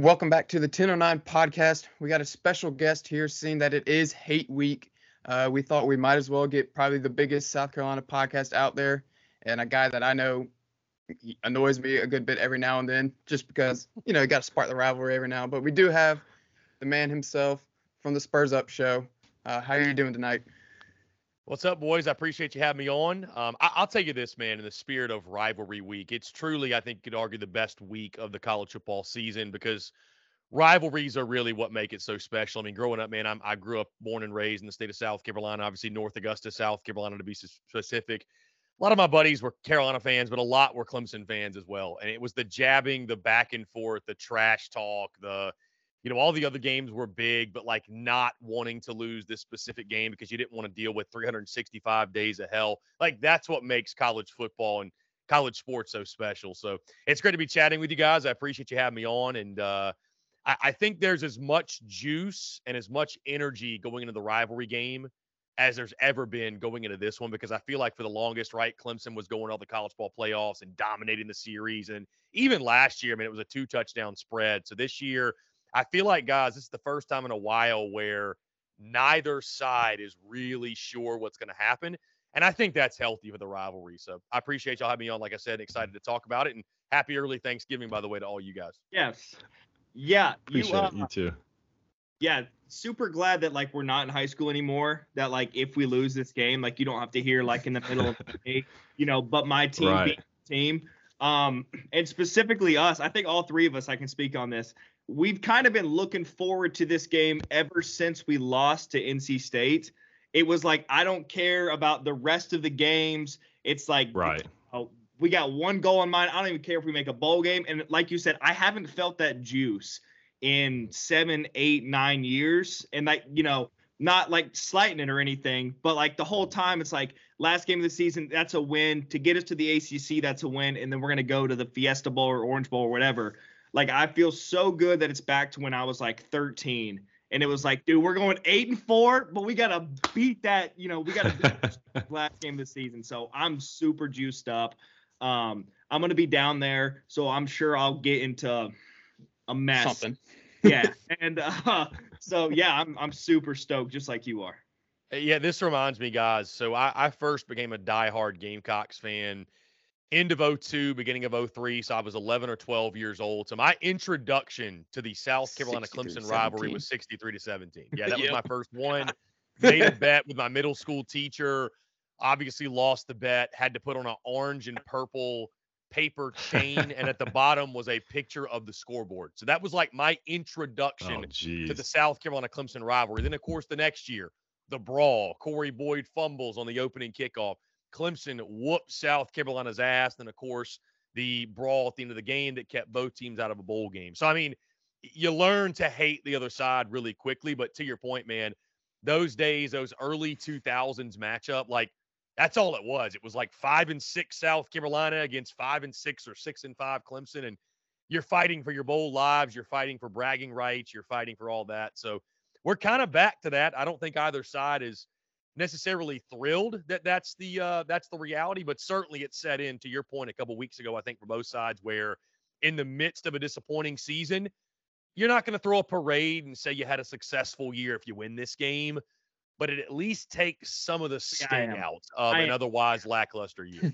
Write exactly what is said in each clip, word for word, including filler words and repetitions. Welcome back to the ten oh nine podcast. We got a special guest here, seeing that it is Hate Week. Uh, we thought we might as well get probably the biggest South Carolina podcast out there, and a guy that I know annoys me a good bit every now and then, just because, you know, you got to spark the rivalry every now. But we do have the man himself from the Spurs Up Show. Uh, how are you doing tonight? What's up, boys? I appreciate you having me on. Um, I- I'll tell you this, man, in the spirit of rivalry week, it's truly, I think you could argue, the best week of the college football season, because rivalries are really what make it so special. I mean, growing up, man, I'm, I grew up born and raised in the state of South Carolina, obviously North Augusta, South Carolina, to be specific. A lot of my buddies were Carolina fans, but a lot were Clemson fans as well. And it was the jabbing, the back and forth, the trash talk, the, you know, all the other games were big, but like not wanting to lose this specific game because you didn't want to deal with three hundred sixty-five days of hell. Like, that's what makes college football and college sports so special. So it's great to be chatting with you guys. I appreciate you having me on. And uh, I, I think there's as much juice and as much energy going into the rivalry game as there's ever been going into this one, because I feel like for the longest, right, Clemson was going all the college ball playoffs and dominating the series. And even last year, I mean, it was a two touchdown spread. So this year, I feel like, guys, this is the first time in a while where neither side is really sure what's going to happen. And I think that's healthy for the rivalry. So I appreciate y'all having me on. Like I said, excited to talk about it. And happy early Thanksgiving, by the way, to all you guys. Yes. Yeah. Appreciate you, uh, it. You too. Yeah. Super glad that, like, we're not in high school anymore, that, like, if we lose this game, like, you don't have to hear, like, in the middle of the day, you know, but my team right. beat the team. Um, and specifically us, I think all three of us, I can speak on this. We've kind of been looking forward to this game ever since we lost to N C State. It was like, I don't care about the rest of the games. It's like, right. Oh, we got one goal in mind. I don't even care if we make a bowl game. And like you said, I haven't felt that juice in seven, eight, nine years. And like, you know, not like slighting it or anything, but like the whole time it's like, last game of the season, that's a win to get us to the A C C. That's a win. And then we're going to go to the Fiesta Bowl or Orange Bowl or whatever. Like, I feel so good that it's back to when I was like thirteen and it was like, dude, we're going eight and four, but we got to beat that. You know, we got to last game of the season. So I'm super juiced up. Um, I'm going to be down there. So I'm sure I'll get into a mess. Something. Yeah. And uh, so, yeah, I'm, I'm super stoked, just like you are. Yeah. This reminds me, guys. So I, I first became a diehard Gamecocks fan end of oh two, beginning of oh three, so I was eleven or twelve years old. So my introduction to the South Carolina Clemson rivalry was sixty-three to seventeen. Yeah, that yep. was my first one. Made a bet with my middle school teacher, obviously lost the bet, had to put on an orange and purple paper chain, and at the bottom was a picture of the scoreboard. So that was like my introduction oh, to the South Carolina Clemson rivalry. Then, of course, the next year, the brawl, Corey Boyd fumbles on the opening kickoff. Clemson whooped South Carolina's ass, and, of course, the brawl at the end of the game that kept both teams out of a bowl game. So, I mean, you learn to hate the other side really quickly, but to your point, man, those days, those early two thousands matchup, like, that's all it was. It was like five and six South Carolina against five and six or six and five Clemson, and you're fighting for your bowl lives, you're fighting for bragging rights, you're fighting for all that. So we're kind of back to that. I don't think either side is necessarily thrilled that that's the uh, that's the reality, but certainly it set in, to your point a couple weeks ago, I think, for both sides, where in the midst of a disappointing season, you're not going to throw a parade and say you had a successful year if you win this game, but it at least takes some of the sting out of an otherwise lackluster year.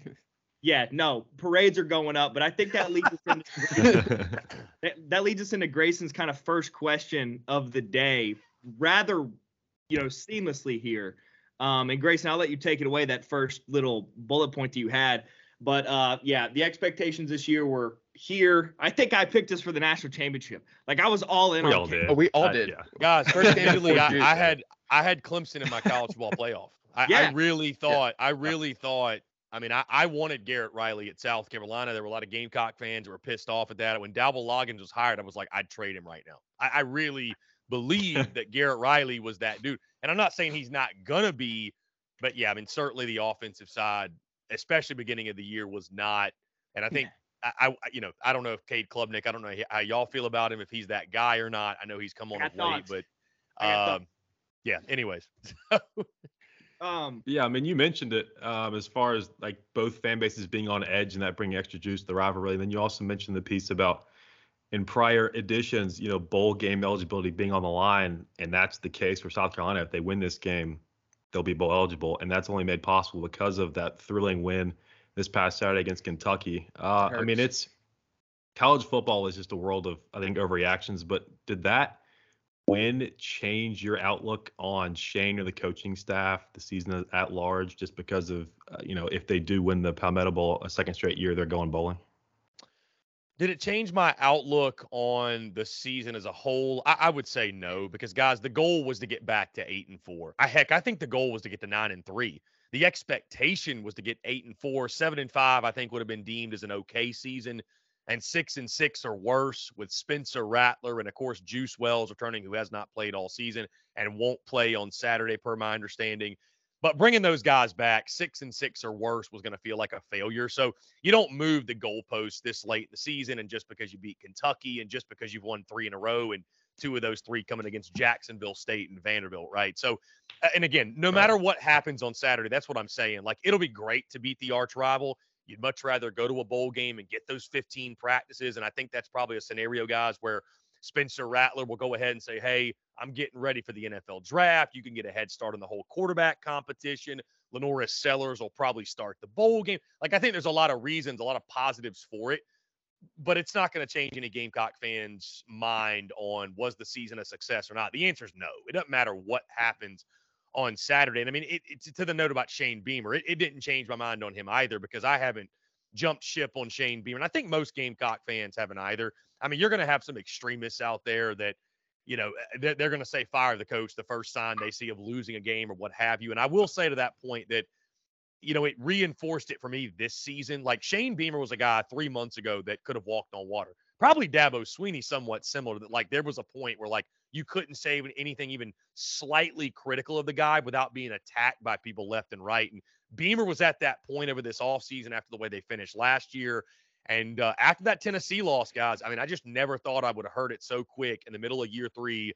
Yeah, no, parades are going up, but I think that leads us into that, that leads us into Grayson's kind of first question of the day, rather, you know, seamlessly here. Um, and Grayson, I'll let you take it away, that first little bullet point that you had. But, uh, yeah, the expectations this year were here. I think I picked us for the national championship. Like, I was all in. We all did. Oh, we all I, did. Yeah. Guys, first game of the league, I, I, had, I had Clemson in my college football playoff. I, yeah. I really thought yeah. – I really thought – I mean, I, I wanted Garrett Riley at South Carolina. There were a lot of Gamecock fans who were pissed off at that. When Dowell Loggins was hired, I was like, I'd trade him right now. I, I really – believe that Garrett Riley was that dude. And I'm not saying he's not going to be, but yeah, I mean, certainly the offensive side, especially beginning of the year, was not. And I think, yeah. I, I, you know, I don't know if Cade Klubnik, I don't know how y'all feel about him, if he's that guy or not. I know he's come on late, thoughts. but um, yeah, anyways. um, yeah, I mean, you mentioned it um, as far as like both fan bases being on edge and that bringing extra juice to the rivalry. And then you also mentioned the piece about in prior editions, you know, bowl game eligibility being on the line, and that's the case for South Carolina. If they win this game, they'll be bowl eligible, and that's only made possible because of that thrilling win this past Saturday against Kentucky. Uh, I mean, it's college football is just a world of, I think, overreactions. But did that win change your outlook on Shane or the coaching staff, the season at large, just because of, uh, you know, if they do win the Palmetto Bowl a second straight year, they're going bowling? Did it change my outlook on the season as a whole? I, I would say no, because, guys, the goal was to get back to eight and four. I, heck, I think the goal was to get to nine and three. The expectation was to get eight and four. Seven and five, I think, would have been deemed as an okay season. And six and six or worse with Spencer Rattler and, of course, Juice Wells returning, who has not played all season and won't play on Saturday, per my understanding. But bringing those guys back, six and six or worse, was going to feel like a failure. So you don't move the goalposts this late in the season, and just because you beat Kentucky and just because you've won three in a row, and two of those three coming against Jacksonville State and Vanderbilt, right? So, and again, no matter what happens on Saturday, that's what I'm saying. Like, it'll be great to beat the arch rival. You'd much rather go to a bowl game and get those fifteen practices. And I think that's probably a scenario, guys, where Spencer Rattler will go ahead and say, hey, I'm getting ready for the N F L draft. You can get a head start on the whole quarterback competition. Lenora Sellers will probably start the bowl game. Like, I think there's a lot of reasons, a lot of positives for it, but it's not going to change any Gamecock fans' mind on was the season a success or not. The answer is no. It doesn't matter what happens on Saturday. And I mean, it, it's to the note about Shane Beamer. It, it didn't change my mind on him either, because I haven't jumped ship on Shane Beamer. And I think most Gamecock fans haven't either. I mean, you're going to have some extremists out there that, you know, they're, they're going to say fire the coach the first sign they see of losing a game or what have you. And I will say to that point that, you know, it reinforced it for me this season. Like, Shane Beamer was a guy three months ago that could have walked on water. Probably Dabo Swinney, somewhat similar. That, like, there was a point where, like, you couldn't say anything even slightly critical of the guy without being attacked by people left and right. And Beamer was at that point over this offseason after the way they finished last year. And uh, after that Tennessee loss, guys, I mean, I just never thought I would have heard it so quick in the middle of year three.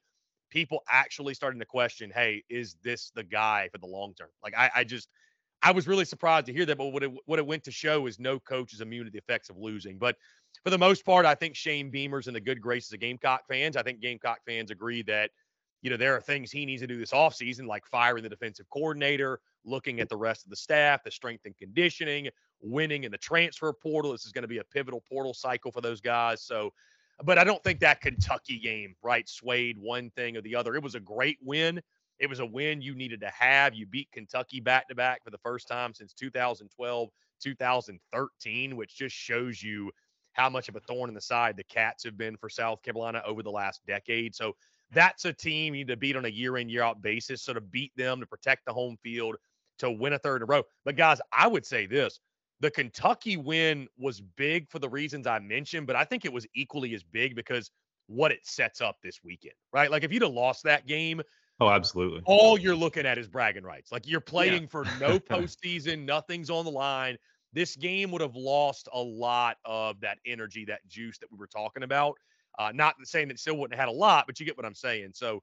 People actually starting to question, hey, is this the guy for the long term? Like, I, I just, I was really surprised to hear that. But what it, what it went to show is no coach is immune to the effects of losing. But for the most part, I think Shane Beamer's in the good graces of Gamecock fans. I think Gamecock fans agree that, you know, there are things he needs to do this offseason, like firing the defensive coordinator, looking at the rest of the staff, the strength and conditioning, winning in the transfer portal. This is going to be a pivotal portal cycle for those guys. So, but I don't think that Kentucky game, right, swayed one thing or the other. It was a great win. It was a win you needed to have. You beat Kentucky back-to-back for the first time since two thousand twelve, two thousand thirteen, which just shows you how much of a thorn in the side the Cats have been for South Carolina over the last decade. So that's a team you need to beat on a year-in, year-out basis, sort of beat them to protect the home field, to win a third in a row. But, guys, I would say this. The Kentucky win was big for the reasons I mentioned, but I think it was equally as big because what it sets up this weekend, right? Like, if you'd have lost that game, oh, absolutely, all you're looking at is bragging rights. Like, you're playing yeah. for no postseason, nothing's on the line. This game would have lost a lot of that energy, that juice that we were talking about. Uh, not saying that it still wouldn't have had a lot, but you get what I'm saying. So,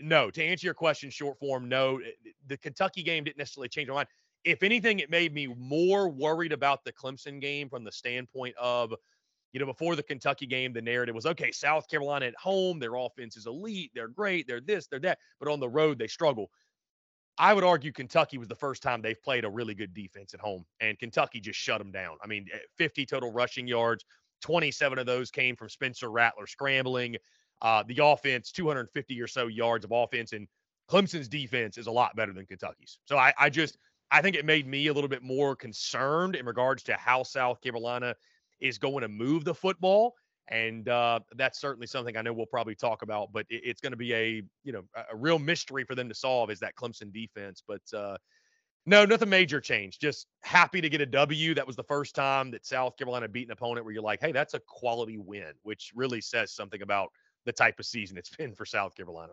no, to answer your question, short form, no, the Kentucky game didn't necessarily change my mind. If anything, it made me more worried about the Clemson game from the standpoint of, you know, before the Kentucky game, the narrative was, okay, South Carolina at home, their offense is elite, they're great, they're this, they're that, but on the road, they struggle. I would argue Kentucky was the first time they've played a really good defense at home, and Kentucky just shut them down. I mean, fifty total rushing yards, twenty-seven of those came from Spencer Rattler scrambling. Uh, the offense, two hundred fifty or so yards of offense, and Clemson's defense is a lot better than Kentucky's. So I, I just, I think it made me a little bit more concerned in regards to how South Carolina is going to move the football. And uh, that's certainly something I know we'll probably talk about, but it, it's going to be a, you know, a real mystery for them to solve is that Clemson defense. But uh, no, nothing major change. Just happy to get a W. That was the first time that South Carolina beat an opponent where you're like, hey, that's a quality win, which really says something about the type of season it's been for South Carolina.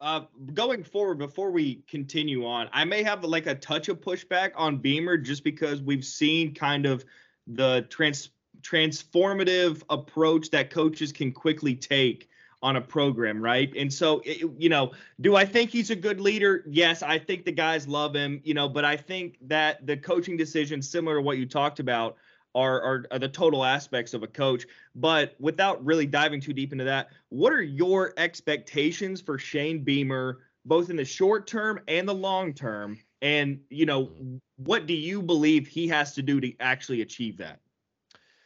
Uh, going forward, before we continue on, I may have like a touch of pushback on Beamer just because we've seen kind of the trans transformative approach that coaches can quickly take on a program, right? And so, it, you know, do I think he's a good leader? Yes, I think the guys love him, you know, but I think that the coaching decisions, similar to what you talked about, are, are, are the total aspects of a coach. But without really diving too deep into that, what are your expectations for Shane Beamer, both in the short term and the long term? And, you know, what do you believe he has to do to actually achieve that?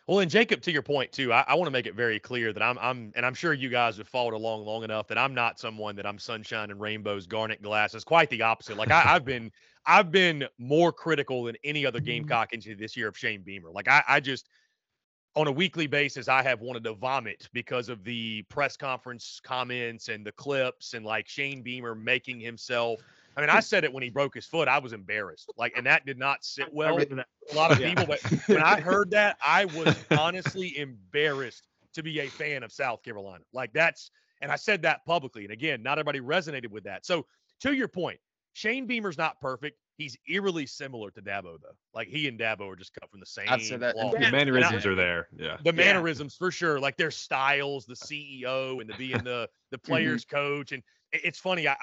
Well, and Jacob, to your point too, I, I want to make it very clear that I'm, I'm, and I'm sure you guys have followed along long enough that I'm not someone that I'm sunshine and rainbows, garnet glasses. Quite the opposite. Like I, I've been, I've been more critical than any other Gamecock into this year of Shane Beamer. Like I, I just, on a weekly basis, I have wanted to vomit because of the press conference comments and the clips and like Shane Beamer making himself. I mean, I said it when he broke his foot. I was embarrassed. Like, and that did not sit well with a lot of yeah. people. But when I heard that, I was honestly embarrassed to be a fan of South Carolina. Like, that's, and I said that publicly. And again, not everybody resonated with that. So, to your point, Shane Beamer's not perfect. He's eerily similar to Dabo, though. Like, he and Dabo are just cut from the same. I'd say that. The mannerisms I, are there. Yeah. The mannerisms, for sure. Like, their styles, the C E O and the being the, the players mm-hmm. coach. And it's funny. I,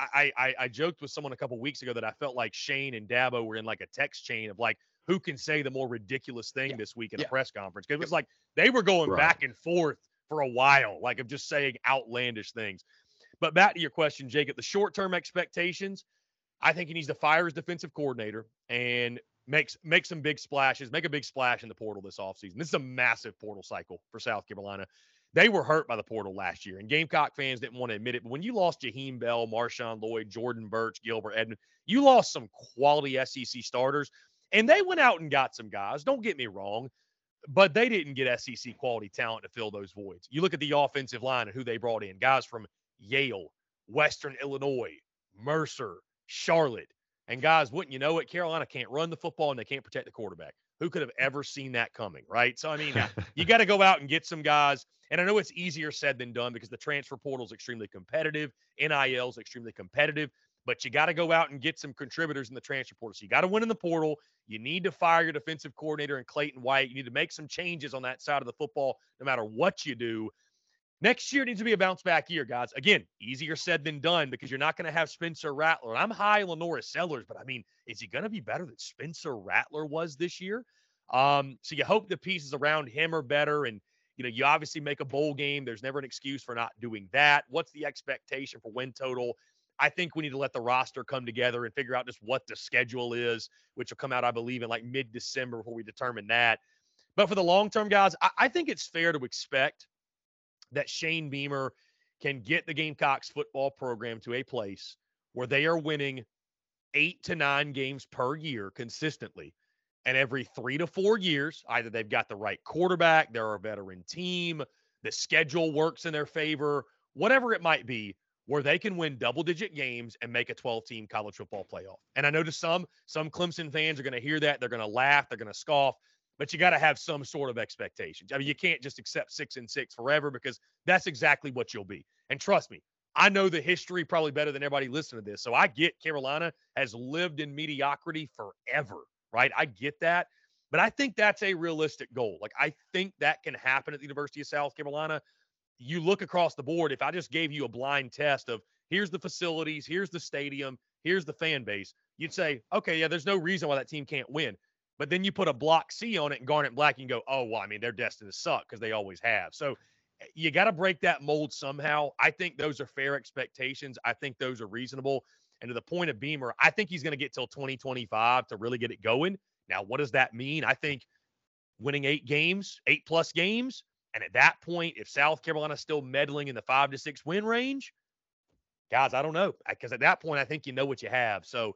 I I joked with someone a couple weeks ago that I felt like Shane and Dabo were in like a text chain of like, who can say the more ridiculous thing yeah. this week in yeah. a press conference? Because it was like they were going right. back and forth for a while, like of just saying outlandish things. But back to your question, Jacob, the short-term expectations, I think he needs to fire his defensive coordinator and makes make some big splashes, make a big splash in the portal this offseason. This is a massive portal cycle for South Carolina. They were hurt by the portal last year, and Gamecock fans didn't want to admit it. But when you lost Jaheim Bell, Marshawn Lloyd, Jordan Birch, Gilbert Edmond, you lost some quality S E C starters, and they went out and got some guys. Don't get me wrong, but they didn't get S E C quality talent to fill those voids. You look at the offensive line and who they brought in, guys from Yale, Western Illinois, Mercer, Charlotte, and guys, wouldn't you know it, Carolina can't run the football and they can't protect the quarterback. Who could have ever seen that coming, right? So, I mean, you got to go out and get some guys. And I know it's easier said than done because the transfer portal is extremely competitive. N I L is extremely competitive. But you got to go out and get some contributors in the transfer portal. So you got to win in the portal. You need to fire your defensive coordinator and Clayton White. You need to make some changes on that side of the football no matter what you do. Next year needs to be a bounce-back year, guys. Again, easier said than done because you're not going to have Spencer Rattler. And I'm high on Lenora Sellers, but, I mean, is he going to be better than Spencer Rattler was this year? Um, so you hope the pieces around him are better. And, you know, you obviously make a bowl game. There's never an excuse for not doing that. What's the expectation for win total? I think we need to let the roster come together and figure out just what the schedule is, which will come out, I believe, in like mid-December before we determine that. But for the long-term, guys, I, I think it's fair to expect that Shane Beamer can get the Gamecocks football program to a place where they are winning eight to nine games per year consistently. And every three to four years, either they've got the right quarterback, they're a veteran team, the schedule works in their favor, whatever it might be, where they can win double-digit games and make a twelve-team college football playoff. And I know to some, some Clemson fans are going to hear that. They're going to laugh. They're going to scoff. But you got to have some sort of expectations. I mean, you can't just accept six and six forever because that's exactly what you'll be. And trust me, I know the history probably better than everybody listening to this. So I get Carolina has lived in mediocrity forever, right? I get that. But I think that's a realistic goal. Like, I think that can happen at the University of South Carolina. You look across the board, if I just gave you a blind test of here's the facilities, here's the stadium, here's the fan base, you'd say, okay, yeah, there's no reason why that team can't win. But then you put a block C on it and Garnet Black, you can go, oh, well, I mean, they're destined to suck because they always have. So you got to break that mold somehow. I think those are fair expectations. I think those are reasonable. And to the point of Beamer, I think he's going to get till twenty twenty-five to really get it going. Now, what does that mean? I think winning eight games, eight plus games. And at that point, if South Carolina's still meddling in the five to six win range, guys, I don't know. Because at that point, I think you know what you have. So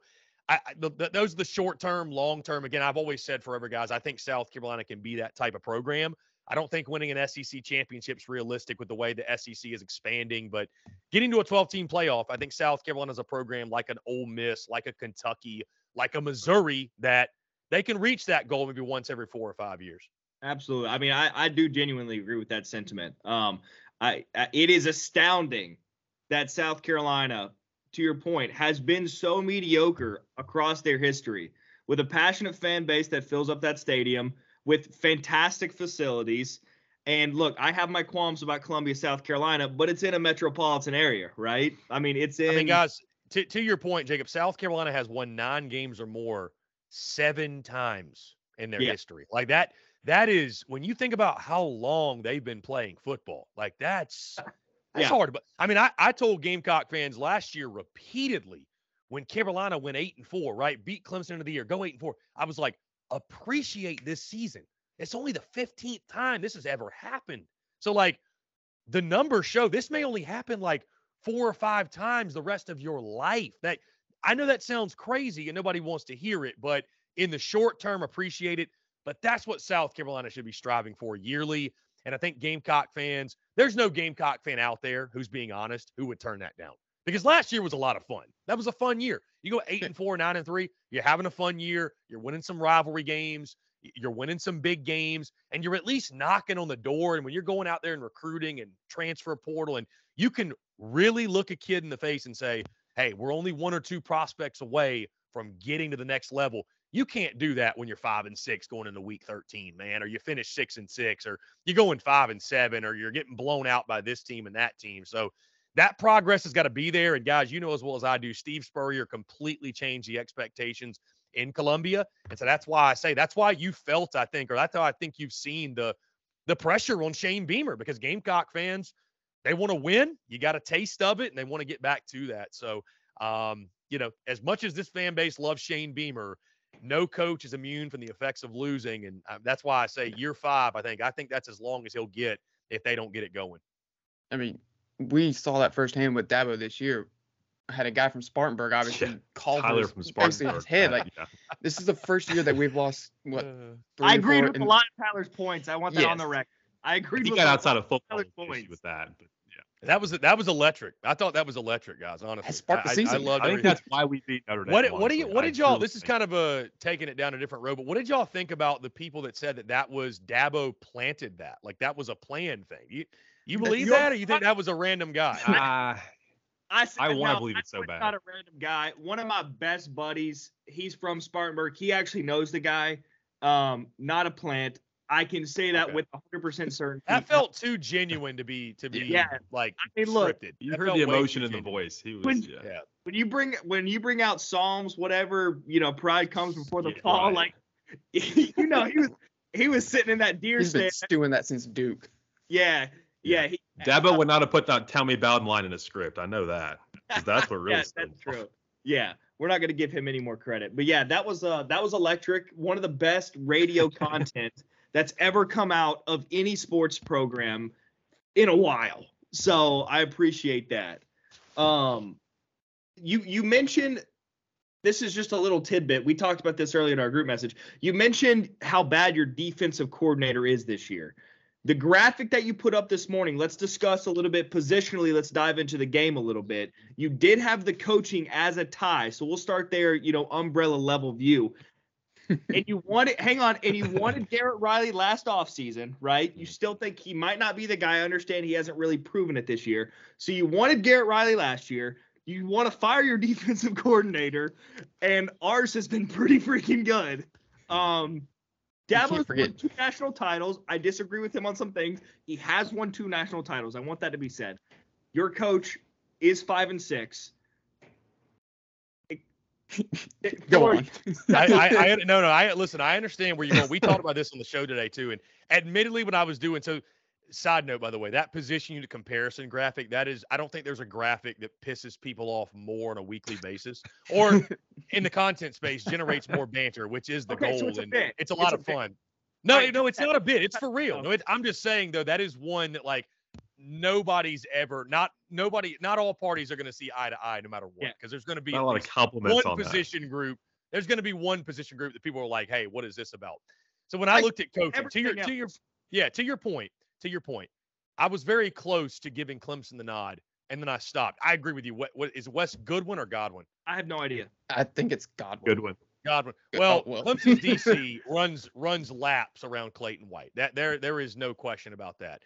I, the, the, those are the short-term, long-term. Again, I've always said forever, guys, I think South Carolina can be that type of program. I don't think winning an S E C championship is realistic with the way the S E C is expanding, but getting to a twelve-team playoff, I think South Carolina is a program like an Ole Miss, like a Kentucky, like a Missouri, that they can reach that goal maybe once every four or five years. Absolutely. I mean, I, I do genuinely agree with that sentiment. Um, I, I it is astounding that South Carolina, to your point, has been so mediocre across their history, with a passionate fan base that fills up that stadium, with fantastic facilities. And look, I have my qualms about Columbia, South Carolina, but it's in a metropolitan area, right? I mean, it's in. I mean, guys, to, to your point, Jacob, South Carolina has won nine games or more seven times in their yeah. history. Like that, that is, when you think about how long they've been playing football, like that's, that's yeah. hard. But I mean, I, I told Gamecock fans last year repeatedly when Carolina went eight and four, right? Beat Clemson into the year, go eight and four. I was like, appreciate this season. It's only the fifteenth time this has ever happened. So like the numbers show this may only happen like four or five times the rest of your life. That I know that sounds crazy and nobody wants to hear it, but in the short term, appreciate it. But that's what South Carolina should be striving for yearly. And I think Gamecock fans, there's no Gamecock fan out there who's being honest who would turn that down. Because last year was a lot of fun. That was a fun year. You go eight and four, nine and three, you're having a fun year. You're winning some rivalry games. You're winning some big games, and you're at least knocking on the door. And when you're going out there and recruiting and transfer portal, and you can really look a kid in the face and say, hey, we're only one or two prospects away from getting to the next level. You can't do that when you're five and six going into week thirteen, man, or you finish six and six, or you're going five and seven, or you're getting blown out by this team and that team. So that progress has got to be there. And guys, you know as well as I do, Steve Spurrier completely changed the expectations in Columbia. And so that's why I say, that's why you felt, I think, or that's how I think you've seen the, the pressure on Shane Beamer, because Gamecock fans, they want to win. You got a taste of it and they want to get back to that. So, um, you know, as much as this fan base loves Shane Beamer, no coach is immune from the effects of losing. And uh, that's why I say year five, I think, I think that's as long as he'll get if they don't get it going. I mean, we saw that firsthand with Dabo this year. I had a guy from Spartanburg, obviously, yeah, called his, from Spartanburg. his head. Like, yeah. This is the first year that we've lost, what, three I agreed with and, a lot of Tyler's points. I want that yes. on the record. I agreed he with got a lot outside of football points. with that. But yeah. That was that was electric. I thought that was electric, guys, honestly. That sparked the season. I, I, loved I think everything. That's why we beat Notre Dame. What, what, do you, what did y'all – this is kind of a taking it down a different road, but what did y'all think about the people that said that that was Dabo planted that? Like that was a planned thing. You, you believe You're, that or you think that was a random guy? Uh, I, I want to no, believe it so bad. Not a random guy. One of my best buddies, he's from Spartanburg. He actually knows the guy. Um, not a plant. I can say that okay. with one hundred percent certainty. That felt too genuine to be to be yeah. like I mean, look, scripted. You that heard the emotion in the voice. He was when, yeah. yeah. When you bring when you bring out Psalms, whatever, you know, pride comes before the yeah, fall. Right. Like you know, he was he was sitting in that deer he's stand. He's been doing that since Duke. Yeah. Yeah. yeah he, Dabo would not have put that "Tell Me Bowden" line in a script. I know that. That's what really. yeah, that's true. Yeah, we're not going to give him any more credit. But yeah, that was uh, that was electric. One of the best radio content that's ever come out of any sports program in a while. So I appreciate that. Um, you you mentioned this is just a little tidbit. We talked about this earlier in our group message. You mentioned how bad your defensive coordinator is this year. The graphic that you put up this morning, let's discuss a little bit positionally. Let's dive into the game a little bit. You did have the coaching as a tie, so we'll start there, you know, umbrella level view. And you wanted, hang on, and you wanted Garrett Riley last offseason, right? You still think he might not be the guy. I understand he hasn't really proven it this year. So you wanted Garrett Riley last year. You want to fire your defensive coordinator, and ours has been pretty freaking good. Um Dabo's won two national titles. I disagree with him on some things. He has won two national titles. I want that to be said. Your coach is five and six. It, it, Go on. I, I, I, no, no. I listen. I understand where you're going. We talked about this on the show today too. And admittedly, when I was doing so, side note by the way, that position unit comparison graphic. That is, I don't think there's a graphic that pisses people off more on a weekly basis, or in the content space generates more banter, which is the okay, goal. So it's, and a it's a lot it's of a fun. Bit. No, right. no, it's not a bit. It's for real. No, it, I'm just saying though that is one that like nobody's ever not nobody not all parties are going to see eye to eye no matter what because yeah. there's going to be a lot of compliments one on position that. group. There's going to be one position group that people are like, hey, what is this about? So when I, I looked at coaching, to your else. to your yeah to your point. To your point, I was very close to giving Clemson the nod, and then I stopped. I agree with you. What, what is Wes Goodwin or Godwin? I have no idea. I think it's Godwin. Goodwin. Godwin. Well, oh, well. Clemson's D C runs runs laps around Clayton White. That there there is no question about that.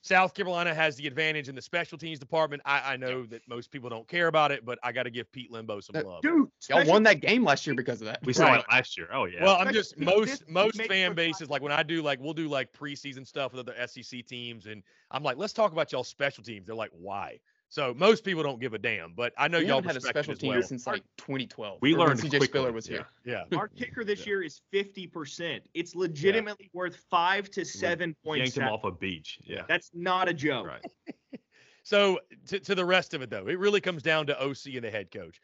South Carolina has the advantage in the special teams department. I, I know that most people don't care about it, but I got to give Pete Limbo some that, love. Dude, y'all won that game last year because of that. We saw right. it last year. Oh yeah. Well, I'm just most most fan bases like when I do like we'll do like preseason stuff with other S E C teams, and I'm like, let's talk about y'all special teams. They're like, why? So most people don't give a damn, but I know we y'all haven't had a special team well. since like twenty twelve. We learned C J Spiller was yeah. here. Yeah, our kicker this yeah. year is fifty percent. It's legitimately yeah. worth five to seven we points. Yanked him off a beach. Yeah, that's not a joke. Right. So to, to the rest of it though, it really comes down to O C and the head coach.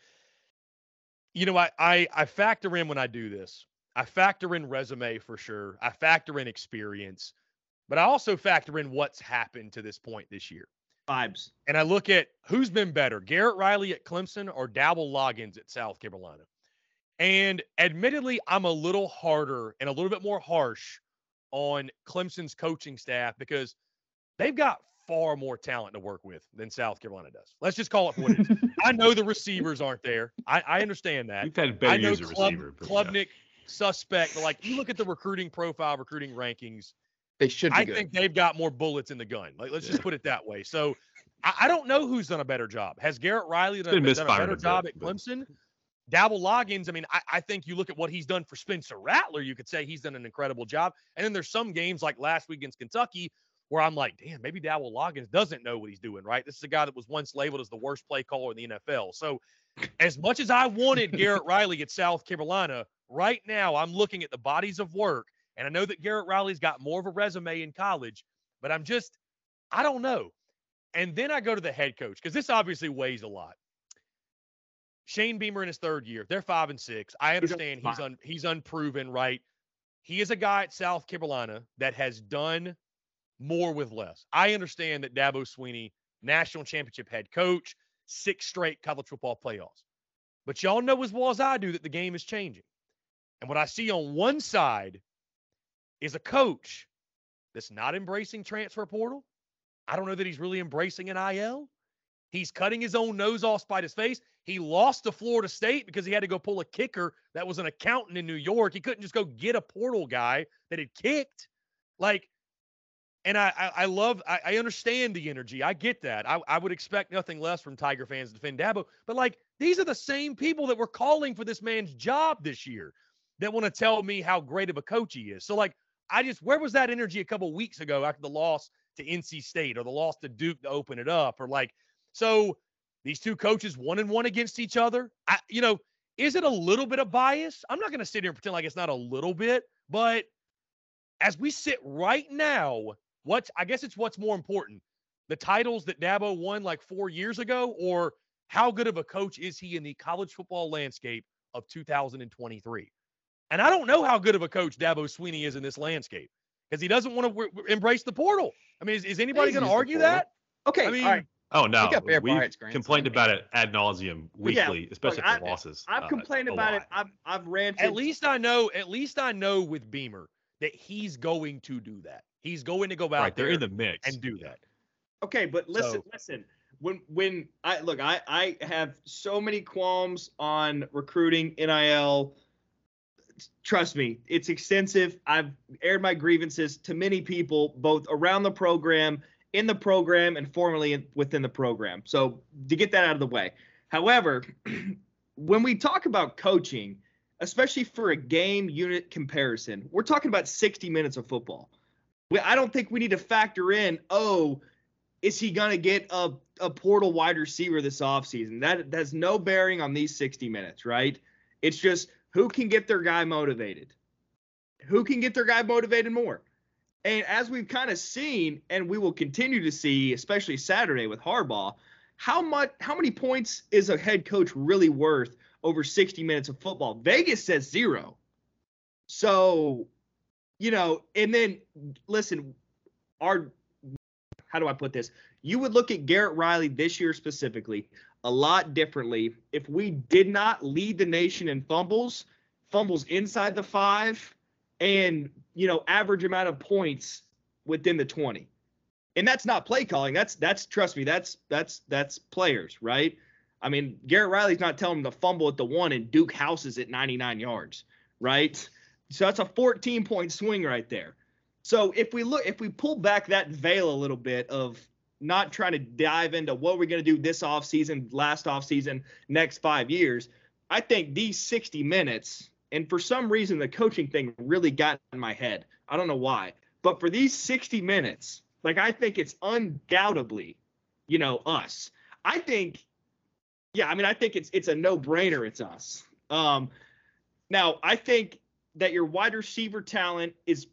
You know, I, I I factor in when I do this. I factor in resume for sure. I factor in experience, but I also factor in what's happened to this point this year. Vibes. And I look at who's been better, Garrett Riley at Clemson or Dowell Loggins at South Carolina. And admittedly, I'm a little harder and a little bit more harsh on Clemson's coaching staff because they've got far more talent to work with than South Carolina does. Let's just call it what it is. I know the receivers aren't there. I, I understand that. We've had better user Klub, receiver. Klubnik, yeah. suspect, but like you look at the recruiting profile, recruiting rankings. They should be I good. think they've got more bullets in the gun. Like, let's yeah. just put it that way. So I, I don't know who's done a better job. Has Garrett Riley done, done a better a job bit, at Clemson? Dabo Loggins, I mean, I, I think you look at what he's done for Spencer Rattler, you could say he's done an incredible job. And then there's some games like last week against Kentucky where I'm like, damn, maybe Dabo Loggins doesn't know what he's doing, right? This is a guy that was once labeled as the worst play caller in the N F L. So as much as I wanted Garrett Riley at South Carolina, right now I'm looking at the bodies of work. And I know that Garrett Riley's got more of a resume in college, but I'm just, I don't know. And then I go to the head coach, because this obviously weighs a lot. Shane Beamer in his third year, they're five and six. I understand he's un, he's unproven, right? He is a guy at South Carolina that has done more with less. I understand that Dabo Swinney, national championship head coach, six straight college football playoffs. But y'all know as well as I do that the game is changing. And what I see on one side is a coach that's not embracing transfer portal. I don't know that he's really embracing N I L. He's cutting his own nose off despite his face. He lost to Florida State because he had to go pull a kicker that was an accountant in New York. He couldn't just go get a portal guy that had kicked. Like, and I I, I love, I, I understand the energy. I get that. I, I would expect nothing less from Tiger fans to defend Dabo. But, like, these are the same people that were calling for this man's job this year that want to tell me how great of a coach he is. So, like, I just, where was that energy a couple of weeks ago after the loss to N C State or the loss to Duke to open it up? Or like, so these two coaches one and one against each other. I, you know, is it a little bit of bias? I'm not going to sit here and pretend like it's not a little bit, but as we sit right now, what's, I guess it's what's more important, the titles that Dabo won like four years ago, or how good of a coach is he in the college football landscape of two thousand twenty-three? And I don't know how good of a coach Dabo Swinney is in this landscape because he doesn't want to w- w- embrace the portal. I mean, is, is anybody going to argue that? Okay. I mean, all right. Oh, no. We've complained about it ad nauseum weekly, yeah, especially look, for I, losses. I've uh, complained about it. I've, I've ranted. At least I know, at least I know with Beamer that he's going to do that. He's going to go out right, there they're in the mix. and do that. Okay, but listen, so, listen. When when I look, I, I have so many qualms on recruiting, N I L. Trust me, it's extensive. I've aired my grievances to many people, both around the program, in the program, and formerly within the program. So to get that out of the way. However, when we talk about coaching, especially for a game unit comparison, we're talking about sixty minutes of football. We, I don't think we need to factor in, oh, is he going to get a, a portal wide receiver this offseason? That, that has no bearing on these sixty minutes, right? It's just – who can get their guy motivated? Who can get their guy motivated more? And as we've kind of seen, and we will continue to see, especially Saturday with Harbaugh, how much, how many points is a head coach really worth over sixty minutes of football? Vegas says zero. So, you know, and then listen, our, how do I put this? You would look at Garrett Riley this year specifically a lot differently if we did not lead the nation in fumbles, fumbles inside the five, and, you know, average amount of points within the twenty. And that's not play calling. That's, that's, trust me, that's, that's, that's players, right? I mean, Garrett Riley's not telling them to fumble at the one and Duke houses at ninety-nine yards, right? So that's a fourteen point swing right there. So if we look, if we pull back that veil a little bit of, not trying to dive into what we're going to do this offseason, last offseason, next five years. I think these sixty minutes, and for some reason the coaching thing really got in my head. I don't know why. But for these sixty minutes, like I think it's undoubtedly, you know, us. I think, yeah, I mean, I think it's it's a no-brainer. It's us. Um, now, I think that your wide receiver talent is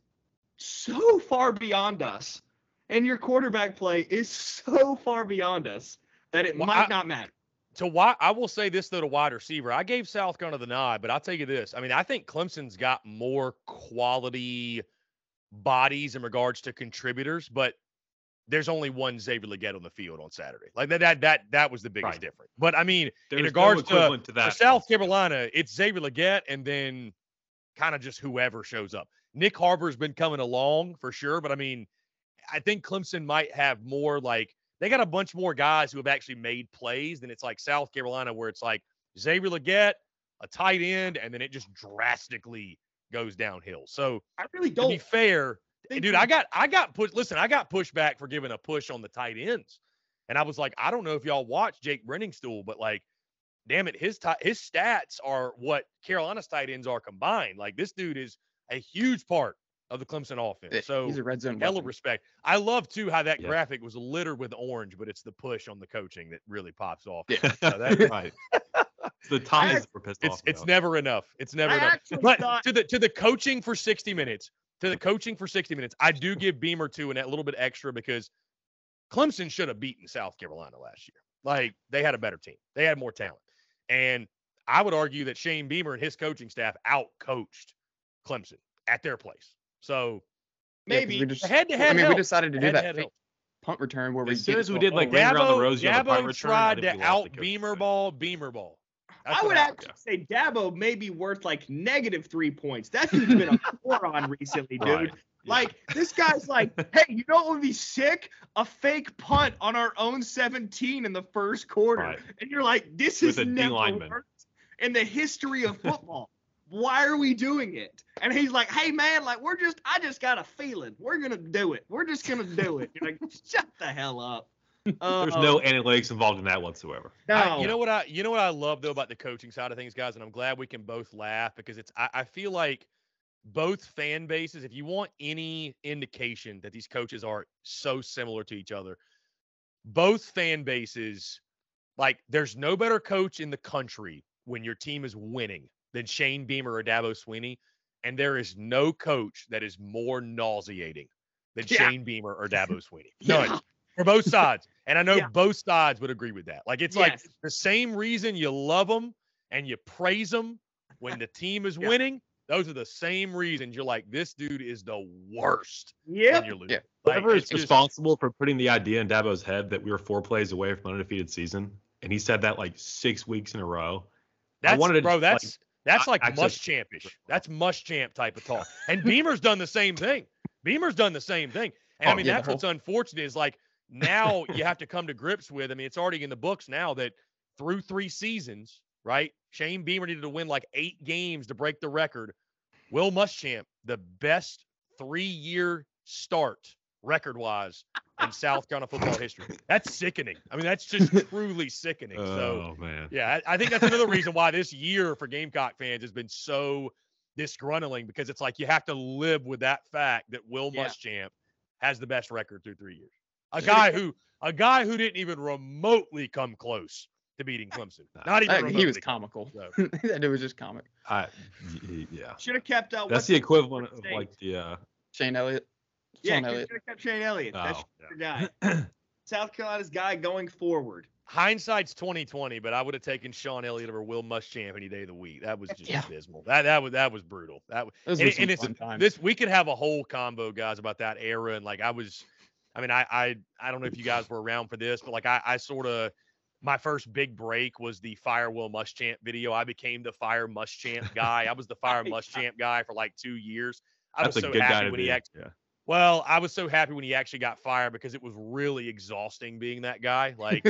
so far beyond us, and your quarterback play is so far beyond us that it well, might I, not matter. To why I will say this though to wide receiver, I gave South Carolina the nod, but I'll tell you this: I mean, I think Clemson's got more quality bodies in regards to contributors, but there's only one Xavier Legette on the field on Saturday. Like that, that, that, that was the biggest right. difference. But I mean, there's in regards no to, to that. For South Carolina, it's Xavier Legette and then kind of just whoever shows up. Nick Harbor's been coming along for sure, but I mean, I think Clemson might have more like they got a bunch more guys who have actually made plays than it's like South Carolina, where it's like Xavier Legette, a tight end, and then it just drastically goes downhill. So I really don't to be fair. Dude, I got, I got pushed. Listen, I got pushback for giving a push on the tight ends. And I was like, I don't know if y'all watch Jake Brenningstool, but like, damn it, his, t- his stats are what Carolina's tight ends are combined. Like this dude is a huge part of the Clemson offense. So he's a red zone hell of respect. I love too, how that yeah. graphic was littered with orange, but it's the push on the coaching that really pops off. Yeah. So that's right. It's the time that we're pissed off. It's, it's never enough. It's never I enough. But thought- to the, to the coaching for sixty minutes, To the coaching for sixty minutes, I do give Beamer two and that little bit extra because Clemson should have beaten South Carolina last year. Like, they had a better team. They had more talent. And I would argue that Shane Beamer and his coaching staff out-coached Clemson at their place. So, maybe. Yeah, just, head-to-head I mean, help. We decided to do that punt return where we As soon as we did, like, Dabo, around the Rosie on the punt return. Dabo tried to out-Beamer ball, Beamer ball. That's I would actually yeah. say Dabo may be worth like negative three points. That dude's been a moron recently, dude. Right. Yeah. Like this guy's like, hey, you know what would be sick? A fake punt on our own seventeen in the first quarter. Right. And you're like, this is never worked in the history of football. Why are we doing it? And he's like, hey man, like we're just, I just got a feeling. We're gonna do it. We're just gonna do it. You're like, shut the hell up. Uh, There's no analytics involved in that whatsoever. No. I, you know what I you know what I love though about the coaching side of things, guys, and I'm glad we can both laugh because it's I, I feel like both fan bases, if you want any indication that these coaches are so similar to each other, both fan bases, like there's no better coach in the country when your team is winning than Shane Beamer or Dabo Swinney, and there is no coach that is more nauseating than yeah. Shane Beamer or Dabo Swinney. None. Yeah. For both sides. And I know yeah. both sides would agree with that. Like, it's yes. like the same reason you love them and you praise them when the team is yeah. winning. Those are the same reasons you're like, this dude is the worst yep. when you're losing. Yeah. Like, whoever is responsible for putting the idea in Dabo's head that we were four plays away from an undefeated season, and he said that like six weeks in a row. That's, I wanted to, bro, that's like, that's like Muschampish. That's Muschamp type of talk. And Beamer's done the same thing. Beamer's done the same thing. And oh, I mean, yeah, that's what's unfortunate is like, now you have to come to grips with, I mean, it's already in the books now that through three seasons, right? Shane Beamer needed to win like eight games to break the record. Will Muschamp, the best three-year start record-wise in South Carolina football history. That's sickening. I mean, that's just truly sickening. So, oh, man. Yeah, I, I think that's another reason why this year for Gamecock fans has been so disgruntling because it's like you have to live with that fact that Will yeah. Muschamp has the best record through three years. A guy who, a guy who didn't even remotely come close to beating Clemson. Not even. I, he was comical. So. That dude was just comic. I, yeah. Should have kept out. Uh, That's the equivalent of State. Like the uh, Sean Elliott. Yeah, should have kept Sean Elliott. Oh. That's yeah. your guy. South Carolina's guy going forward. Hindsight's twenty twenty, but I would have taken Sean Elliott over Will Muschamp any day of the week. That was just yeah. abysmal. That that was that was brutal. That was. Those and were some and fun times. This we could have a whole combo, guys, about that era and like I was. I mean, I, I I don't know if you guys were around for this, but like I, I sort of my first big break was the Fire Will Muschamp video. I became the Fire Muschamp guy. I was the Fire Muschamp guy for like two years. I That's was so happy when be. he actually. Yeah. Well, I was so happy when he actually got fired because it was really exhausting being that guy. Like,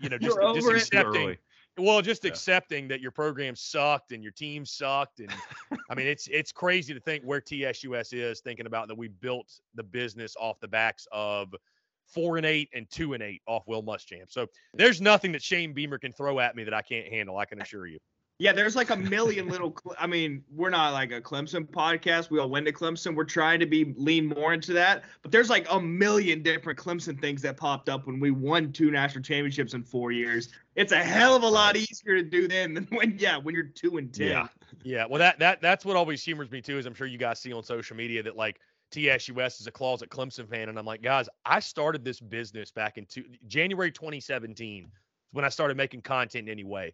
you know, just, just accepting. It. Well, just yeah. accepting that your program sucked and your team sucked. And I mean, it's it's crazy to think where T S U S is thinking about that we built the business off the backs of four and eight and two and eight off Will Muschamp. So there's nothing that Shane Beamer can throw at me that I can't handle, I can assure you. Yeah, there's like a million little – I mean, we're not like a Clemson podcast. We all went to Clemson. We're trying to be lean more into that. But there's like a million different Clemson things that popped up when we won two national championships in four years. It's a hell of a lot easier to do then than when, yeah, when you're two and ten. Yeah, yeah. Well, that that that's what always humors me too, is I'm sure you guys see on social media that like T S U S is a closet Clemson fan. And I'm like, guys, I started this business back in two, January twenty seventeen when I started making content anyway.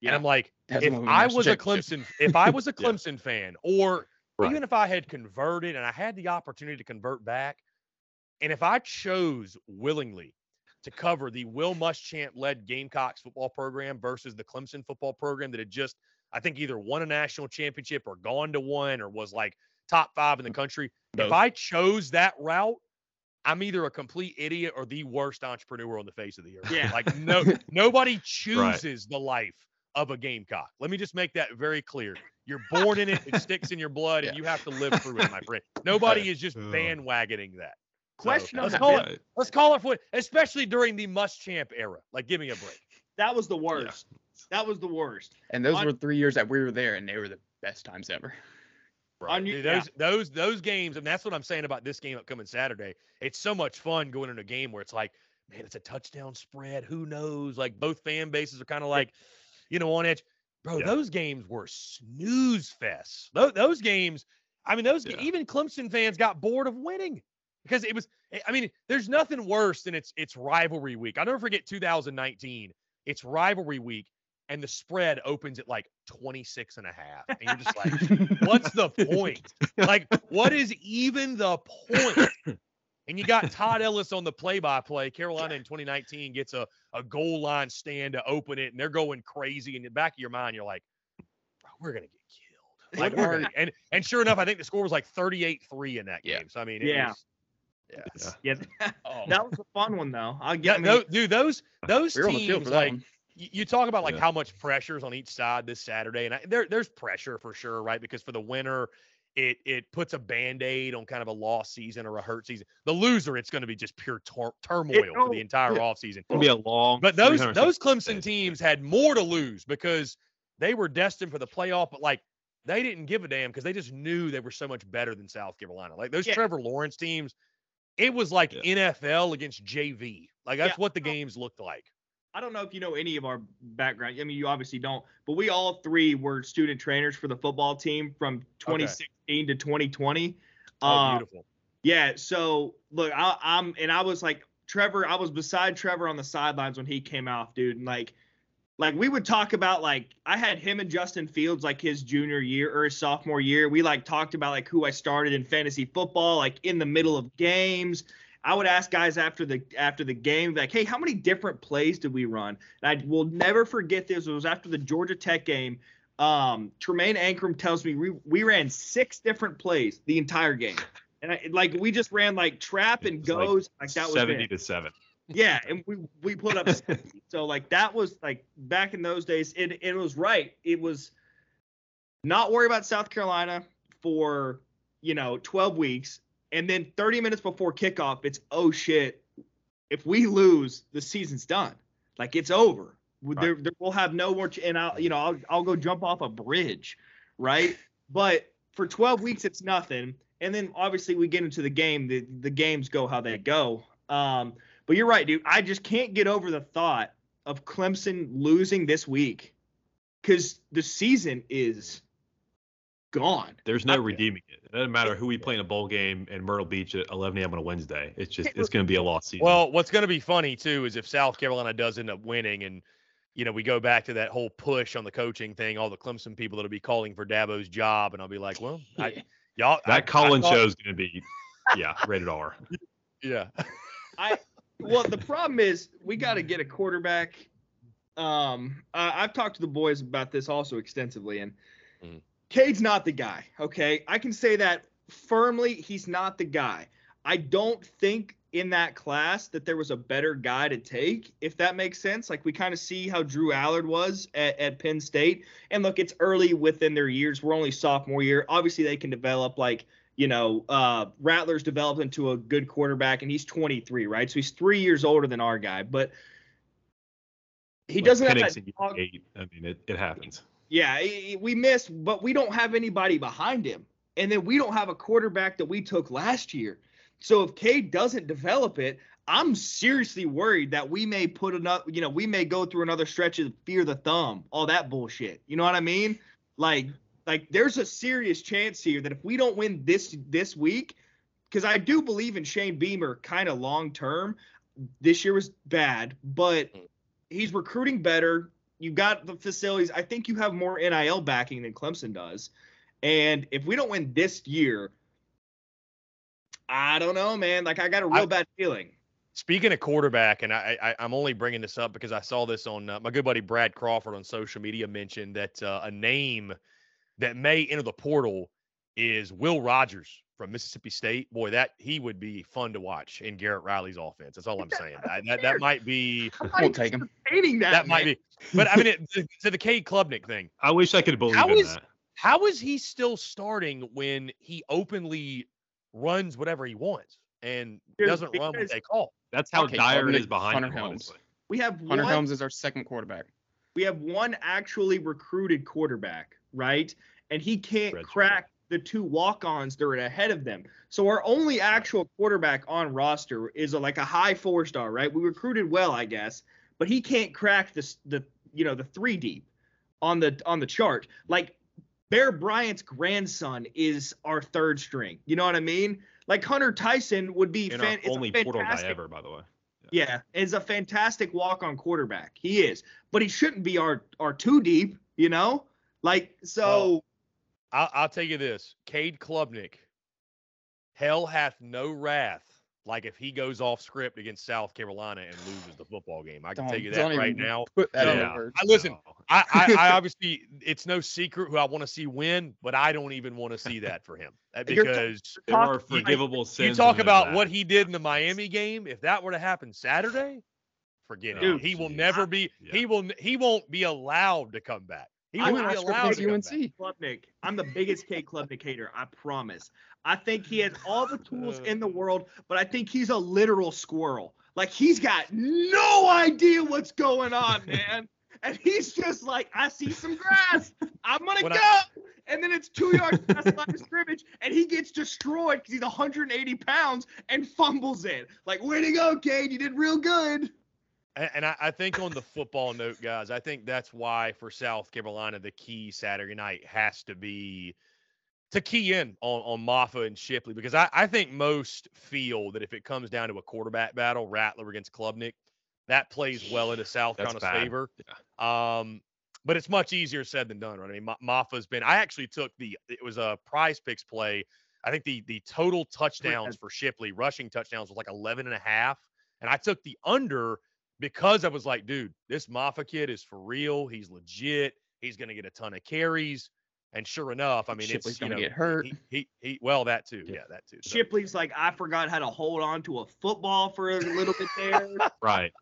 Yeah. And I'm like, if I, was a Clemson, if I was a Clemson yeah. fan, or right. even if I had converted and I had the opportunity to convert back, and if I chose willingly to cover the Will Muschamp-led Gamecocks football program versus the Clemson football program that had just, I think, either won a national championship or gone to one or was like top five in the country, no. if I chose that route, I'm either a complete idiot or the worst entrepreneur on the face of the earth. Yeah. Like, no, nobody chooses right. the life of a Gamecock. Let me just make that very clear. You're born in it, it sticks in your blood, yeah. and you have to live through it, my friend. Nobody is just bandwagoning that. Question. So, let's call it. Let's call it for, especially during the Muschamp era. Like, give me a break. That was the worst. Yeah. That was the worst. And those on, were three years that we were there, and they were the best times ever. Right. Dude, those, yeah. those, those games, and that's what I'm saying about this game upcoming Saturday. It's so much fun going in a game where it's like, man, it's a touchdown spread. Who knows? Like, both fan bases are kind of like, you know, on edge, bro. Yeah. Those games were snooze fests. Those, those games, I mean, those yeah. even Clemson fans got bored of winning because it was. I mean, there's nothing worse than it's it's rivalry week. I'll never forget two thousand nineteen. It's rivalry week, and the spread opens at like twenty-six and a half, and you're just like, what's the point? Like, what is even the point? And you got Todd Ellis on the play-by-play. Carolina in twenty nineteen gets a, a goal line stand to open it, and they're going crazy. And in the back of your mind, you're like, bro, we're going to get killed. Like, we're gonna, and and sure enough, I think the score was like thirty-eight three in that game. Yeah. So, I mean, it yeah. was – yeah. yeah. Oh. That was a fun one, though. I'll get yeah, no, dude, those, those teams, like, one. you talk about, like, yeah. how much pressure's on each side this Saturday. And I, there there's pressure for sure, right, because for the winner – It it puts a Band-Aid on kind of a lost season or a hurt season. The loser, it's going to be just pure tor- turmoil it, oh, for the entire yeah. offseason. It'll be a long. But those those Clemson teams had more to lose because they were destined for the playoff, but, like, they didn't give a damn because they just knew they were so much better than South Carolina. Like, those yeah. Trevor Lawrence teams, it was like yeah. N F L against J V. Like, that's yeah. what the games looked like. I don't know if you know any of our background. I mean, you obviously don't, but we all three were student trainers for the football team from twenty sixteen okay. to twenty twenty. Oh, uh, beautiful. Yeah. So look, I, I'm, and I was like Trevor, I was beside Trevor on the sidelines when he came off, dude. And like, like we would talk about, like, I had him and Justin Fields, like, his junior year or his sophomore year. We like talked about like who I started in fantasy football, like in the middle of games. I would ask guys after the after the game, like, hey, how many different plays did we run? And I will never forget this. It was after the Georgia Tech game. Um, Tremaine Ankrum tells me we, we ran six different plays the entire game. And, I, like, we just ran, like, trap and goes. Like, like that was seventy to seven. Yeah, and we, we put up seventy. So, like, that was, like, back in those days, it, it was right. It was not worry about South Carolina for, you know, twelve weeks. And then thirty minutes before kickoff, it's, oh, shit, if we lose, the season's done. Like, it's over. Right. There, there, we'll have no more ch- – and, I'll, you know, I'll, I'll go jump off a bridge, right? But for twelve weeks, it's nothing. And then, obviously, we get into the game. The, the games go how they go. Um, but you're right, dude. I just can't get over the thought of Clemson losing this week because the season is – gone. There's no redeeming it. It doesn't matter who we play in a bowl game in Myrtle Beach at eleven a.m. on a Wednesday. It's just it's going to be a lost season. Well, what's going to be funny too is if South Carolina does end up winning, and you know we go back to that whole push on the coaching thing. All the Clemson people that'll be calling for Dabo's job, and I'll be like, well, I, y'all. That I, Colin I thought, show's going to be, yeah, rated R. Yeah. I well, the problem is we got to get a quarterback. Um, uh, I've talked to the boys about this also extensively, and. Mm. Cade's not the guy, okay? I can say that firmly. He's not the guy. I don't think in that class that there was a better guy to take, if that makes sense. Like, we kind of see how Drew Allard was at, at Penn State. And, look, it's early within their years. We're only sophomore year. Obviously, they can develop, like, you know, uh, Rattler's developed into a good quarterback, and he's twenty-three, right? So he's three years older than our guy. But he well, doesn't have that dog- eight. I mean, it, it happens. Yeah, we missed, but we don't have anybody behind him. And then we don't have a quarterback that we took last year. So if Cade doesn't develop it, I'm seriously worried that we may put another, you know, we may go through another stretch of fear the thumb, all that bullshit. You know what I mean? Like, like there's a serious chance here that if we don't win this this week, because I do believe in Shane Beamer kind of long term. This year was bad, but he's recruiting better. You got the facilities. I think you have more N I L backing than Clemson does. And if we don't win this year, I don't know, man. Like, I got a real I, bad feeling. Speaking of quarterback, and I, I, I'm only bringing this up because I saw this on uh, my good buddy Brad Crawford on social media mentioned that uh, a name that may enter the portal is Will Rogers from Mississippi State. Boy, that he would be fun to watch in Garrett Riley's offense. That's all I'm saying. I, that that might be. We'll take him. That, that might be. But I mean, it, to, to the Cade Klubnik thing. I wish I could believe how in is, that. How is he still starting when he openly runs whatever he wants and Dude, doesn't run what they call? That's how okay, dire it is behind Hunter him, Helms. Honestly. We have Hunter one, Helms is our second quarterback. We have one actually recruited quarterback, right? And he can't Red crack the two walk-ons that are ahead of them. So our only actual quarterback on roster is a, like a high four-star, right? We recruited well, I guess, but he can't crack this, the you know the three deep on the on the chart. Like Bear Bryant's grandson is our third string. You know what I mean? Like Hunter Tyson would be fan- our only portal guy ever, by the way. Yeah, yeah, is a fantastic walk-on quarterback. He is, but he shouldn't be our our two deep. You know, like so. Oh. I'll, I'll tell you this, Cade Klubnik, hell hath no wrath. Like if he goes off script against South Carolina and loses the football game, I can don't, tell you that right now. Put that yeah. in I, listen, no. I, I, I obviously it's no secret who I want to see win, but I don't even want to see that for him because t- there are forgivable like, sins. You talk about that. What he did in the Miami game. If that were to happen Saturday, forget no, it. He geez. will never be. Yeah. He will. He won't be allowed to come back. He I'm, not allowed to U N C. Klubnik. I'm the biggest Cade Klubnik hater, I promise. I think he has all the tools in the world, but I think he's a literal squirrel. Like, he's got no idea what's going on, man. And he's just like, I see some grass. I'm going to go. I... And then it's two yards past the line of scrimmage, and he gets destroyed because he's one hundred eighty pounds and fumbles it. Like, way to go, Cade. You did real good. And I think on the football note, guys, I think that's why for South Carolina, the key Saturday night has to be to key in on, on Moffa and Shipley, because I, I think most feel that if it comes down to a quarterback battle, Rattler against Klubnik, that plays well into South Carolina's favor. Yeah. Um, but it's much easier said than done, right? I mean, Moffa's been – I actually took the – it was a Prize Picks play. I think the the total touchdowns for Shipley, rushing touchdowns, was like eleven and a half, and I took the under – because I was like, dude, this Moffa kid is for real. He's legit. He's going to get a ton of carries. And sure enough, I mean, Shipley's it's going to get hurt. He, he, he, well, that too. Yeah, that too. Shipley's so. like, I forgot how to hold on to a football for a little bit there. Right.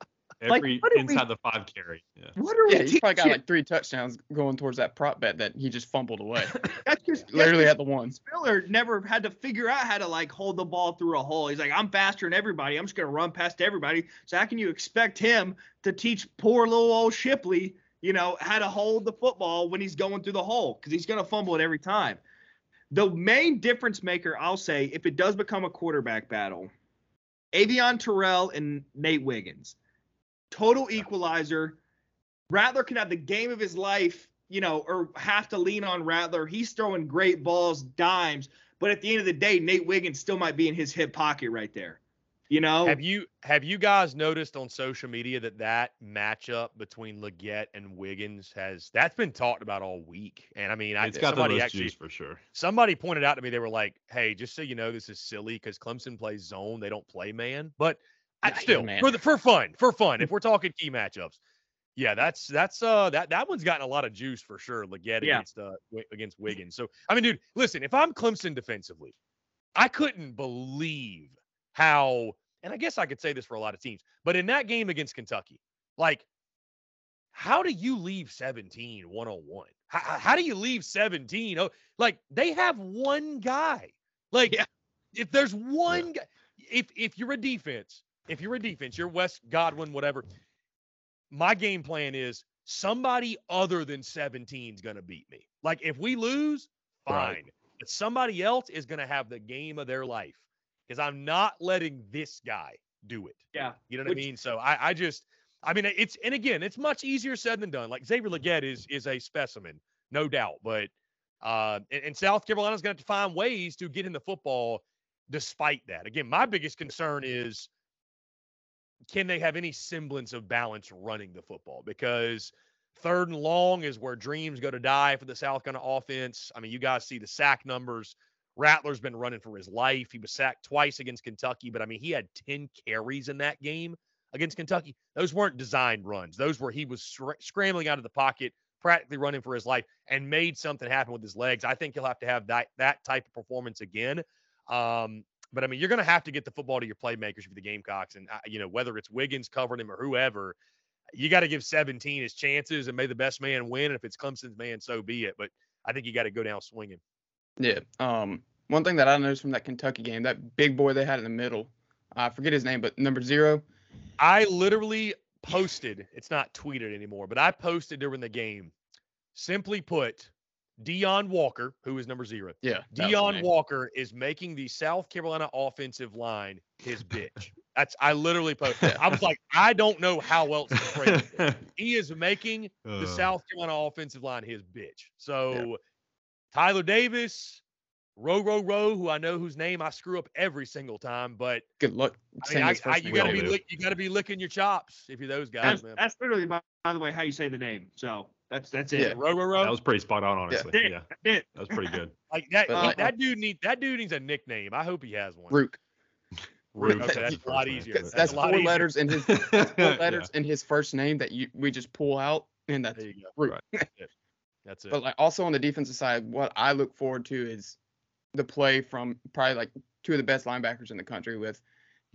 Every like, inside we, the five carry. Yeah. What are we? Yeah, he's probably got like three touchdowns going towards that prop bet that he just fumbled away. That's just literally at the one. Spiller never had to figure out how to like hold the ball through a hole. He's like, I'm faster than everybody. I'm just gonna run past everybody. So how can you expect him to teach poor little old Shipley, you know, how to hold the football when he's going through the hole? Because he's gonna fumble it every time. The main difference maker, I'll say, if it does become a quarterback battle, Avion Terrell and Nate Wiggins. Total equalizer. Rattler can have the game of his life, you know, or have to lean on Rattler. He's throwing great balls, dimes, but at the end of the day, Nate Wiggins still might be in his hip pocket right there. You know, have you have you guys noticed on social media that that matchup between Legette and Wiggins has that's been talked about all week? And I mean, it's I, got somebody actually for sure. Somebody pointed out to me they were like, "Hey, just so you know, this is silly because Clemson plays zone; they don't play man." But I, still, for, the, for fun, for fun. If we're talking key matchups, yeah, that's that's uh that that one's gotten a lot of juice for sure. Legette yeah. against uh, w- against Wiggins. So I mean, dude, listen. If I'm Clemson defensively, I couldn't believe how. And I guess I could say this for a lot of teams, but in that game against Kentucky, like, how do you leave seventeen one on one? How do you leave seventeen? Oh, like they have one guy. Like yeah. if there's one yeah. guy, if if you're a defense. If you're a defense, you're Wes Goodwin, whatever. My game plan is somebody other than seventeen is going to beat me. Like, if we lose, fine. Right. But somebody else is going to have the game of their life because I'm not letting this guy do it. Yeah. You know what Which, I mean? So I, I just, I mean, it's, and again, it's much easier said than done. Like, Xavier Legette is, is a specimen, no doubt. But, uh, and, and South Carolina's going to have to find ways to get in the football despite that. Again, my biggest concern is, can they have any semblance of balance running the football? Because third and long is where dreams go to die for the South Carolina offense. I mean, you guys see the sack numbers. Rattler's been running for his life. He was sacked twice against Kentucky, but, I mean, he had ten carries in that game against Kentucky. Those weren't designed runs. Those were he was scr- scrambling out of the pocket, practically running for his life, and made something happen with his legs. I think he'll have to have that, that type of performance again. Um, But, I mean, you're going to have to get the football to your playmakers for the Gamecocks. And, you know, whether it's Wiggins covering him or whoever, you got to give seventeen his chances and may the best man win. And if it's Clemson's man, so be it. But I think you got to go down swinging. Yeah. Um, one thing that I noticed from that Kentucky game, that big boy they had in the middle, I forget his name, but number zero. I literally posted, it's not tweeted anymore, but I posted during the game, simply put, Deion Walker, who is number zero. Yeah. Deion Walker is making the South Carolina offensive line his bitch. That's I literally posted. I was like, I don't know how else to phrase it. He is making uh. the South Carolina offensive line his bitch. So yeah. Tyler Davis, Row, Row, Row, who I know whose name I screw up every single time, but good luck. I mean, I, I, you gotta be lick, you gotta be licking your chops if you're those guys, that's, man. That's literally by, by the way how you say the name. So That's that's it. Yeah. Row, row, row. That was pretty spot on, honestly. Yeah, yeah. That was pretty good. Like that, uh, that dude need that dude needs a nickname. I hope he has one. Rook. Rook. Okay, that's a lot easier. That's, that's a lot four easier. letters in his four letters yeah. in his first name that you we just pull out, and that's Rook. Right. That's it. But like also on the defensive side, what I look forward to is the play from probably like two of the best linebackers in the country with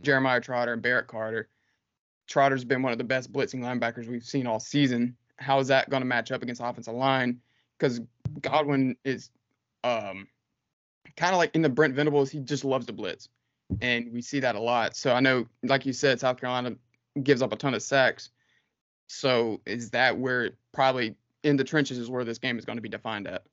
Jeremiah Trotter and Barrett Carter. Trotter's been one of the best blitzing linebackers we've seen all season. How is that going to match up against offensive line? Because Godwin is um, kind of like in the Brent Venables. He just loves to blitz, and we see that a lot. So I know, like you said, South Carolina gives up a ton of sacks. So is that where probably in the trenches is where this game is going to be defined at?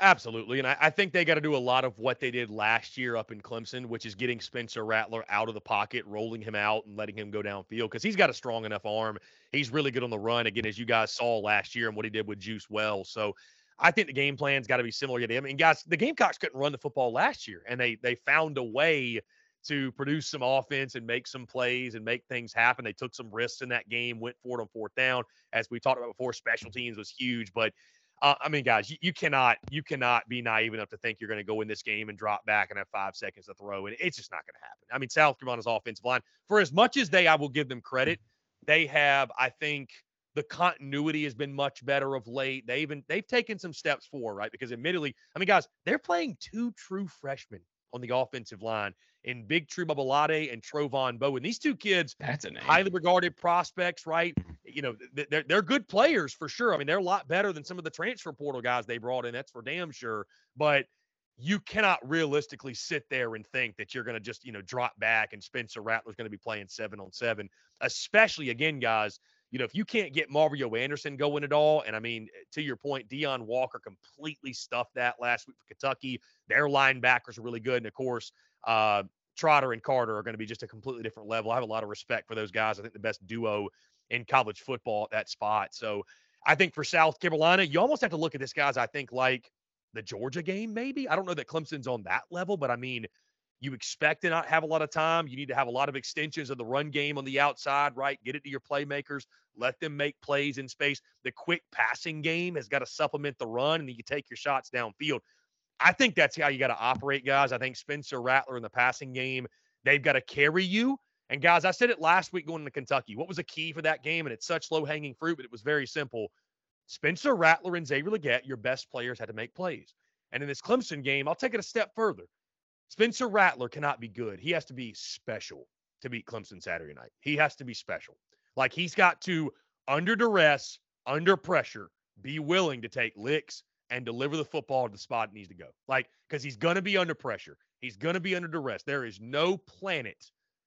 Absolutely, and I, I think they got to do a lot of what they did last year up in Clemson, which is getting Spencer Rattler out of the pocket, rolling him out, and letting him go downfield because he's got a strong enough arm. He's really good on the run, again, as you guys saw last year and what he did with Juice Wells. So I think the game plan's got to be similar. I mean, guys, the Gamecocks couldn't run the football last year, and they they found a way to produce some offense and make some plays and make things happen. They took some risks in that game, went for it on fourth down. As we talked about before, special teams was huge, but Uh, I mean, guys, you, you cannot you cannot be naive enough to think you're going to go in this game and drop back and have five seconds to throw, and it's just not going to happen. I mean, South Carolina's offensive line, for as much as they, I will give them credit, they have, I think, the continuity has been much better of late. They even they've taken some steps forward, right? Because admittedly, I mean, guys, they're playing two true freshmen on the offensive line in Big True Babalade and Trovon Bowen. These two kids, that's a name. Highly regarded prospects, right? You know, they're, they're good players for sure. I mean, they're a lot better than some of the transfer portal guys they brought in. That's for damn sure. But you cannot realistically sit there and think that you're going to just, you know, drop back and Spencer Rattler's going to be playing seven on seven, especially, again, guys, you know, if you can't get Marvio Anderson going at all, and I mean, to your point, Deion Walker completely stuffed that last week for Kentucky. Their linebackers are really good. And, of course, uh, Trotter and Carter are going to be just a completely different level. I have a lot of respect for those guys. I think the best duo in college football at that spot. So I think for South Carolina, you almost have to look at this, guys, I think, like the Georgia game maybe. I don't know that Clemson's on that level, but, I mean, you expect to not have a lot of time. You need to have a lot of extensions of the run game on the outside, right? Get it to your playmakers. Let them make plays in space. The quick passing game has got to supplement the run, and then you take your shots downfield. I think that's how you got to operate, guys. I think Spencer Rattler in the passing game, they've got to carry you. And, guys, I said it last week going into Kentucky. What was a key for that game? And it's such low-hanging fruit, but it was very simple. Spencer Rattler and Xavier Legette, your best players, had to make plays. And in this Clemson game, I'll take it a step further. Spencer Rattler cannot be good. He has to be special to beat Clemson Saturday night. He has to be special. Like, he's got to, under duress, under pressure, be willing to take licks and deliver the football to the spot it needs to go. Like, because he's going to be under pressure. He's going to be under duress. There is no planet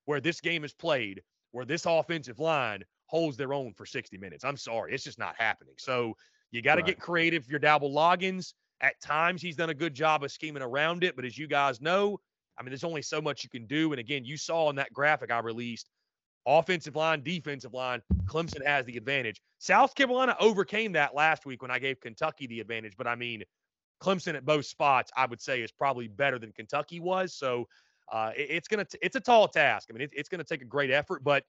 where this game is played where this offensive line holds their own for sixty minutes. I'm sorry. It's just not happening. So you got to right. get creative. Your Dabo Loggins, at times he's done a good job of scheming around it. But as you guys know, I mean, there's only so much you can do. And again, you saw in that graphic I released, offensive line, defensive line, Clemson has the advantage. South Carolina overcame that last week when I gave Kentucky the advantage. But I mean, Clemson at both spots, I would say, is probably better than Kentucky was. So uh, it, it's gonna t- it's a tall task. I mean, it, it's gonna take a great effort. But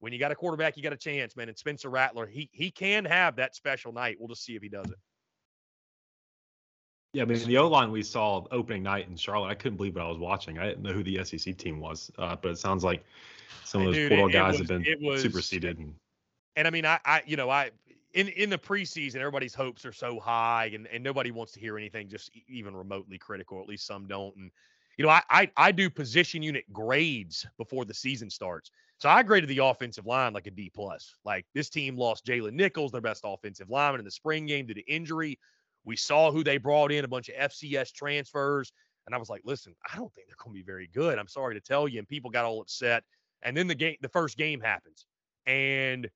when you got a quarterback, you got a chance, man. And Spencer Rattler, he he can have that special night. We'll just see if he does it. Yeah, I mean, the O-line we saw opening night in Charlotte, I couldn't believe what I was watching. I didn't know who the S E C team was, uh, but it sounds like some of those Dude, portal it, guys it was, have been was, superseded. And, and I mean, I, I, you know, I in, in the preseason, everybody's hopes are so high, and, and nobody wants to hear anything just even remotely critical. At least some don't. And you know, I, I I do position unit grades before the season starts, so I graded the offensive line like a D plus. Like, this team lost Jalen Nichols, their best offensive lineman, in the spring game due to injury. We saw who they brought in, a bunch of F C S transfers. And I was like, listen, I don't think they're going to be very good. I'm sorry to tell you. And people got all upset. And then the game, the first game happens. And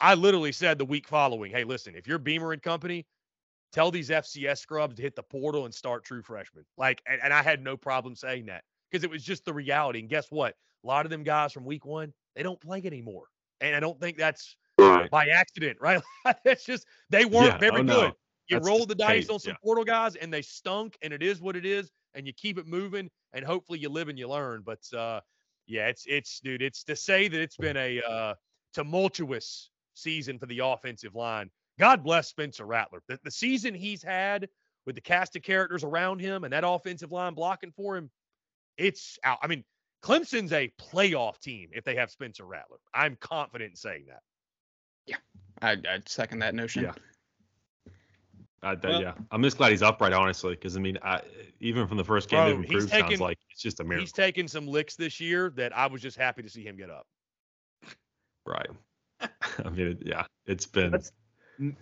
I literally said the week following, hey, listen, if you're Beamer and company, tell these F C S scrubs to hit the portal and start true freshmen. Like, and, and I had no problem saying that because it was just the reality. And guess what? A lot of them guys from week one, they don't play anymore. And I don't think that's right. by accident, right? It's just, they weren't yeah, very oh, no. good. You That's roll the dice on some yeah. portal guys, and they stunk, and it is what it is, and you keep it moving, and hopefully you live and you learn. But, uh, yeah, it's, it's dude, it's to say that it's been a uh, tumultuous season for the offensive line. God bless Spencer Rattler. The, the season he's had with the cast of characters around him and that offensive line blocking for him, it's out. I mean, Clemson's a playoff team if they have Spencer Rattler. I'm confident in saying that. Yeah, I, I second that notion. Yeah. I, that, well, yeah, I'm just glad he's upright, honestly, because I mean, I, even from the first game, they've improved. Taken, sounds like it's just a miracle. He's taken some licks this year that I was just happy to see him get up. Right. I mean, yeah, it's been That's,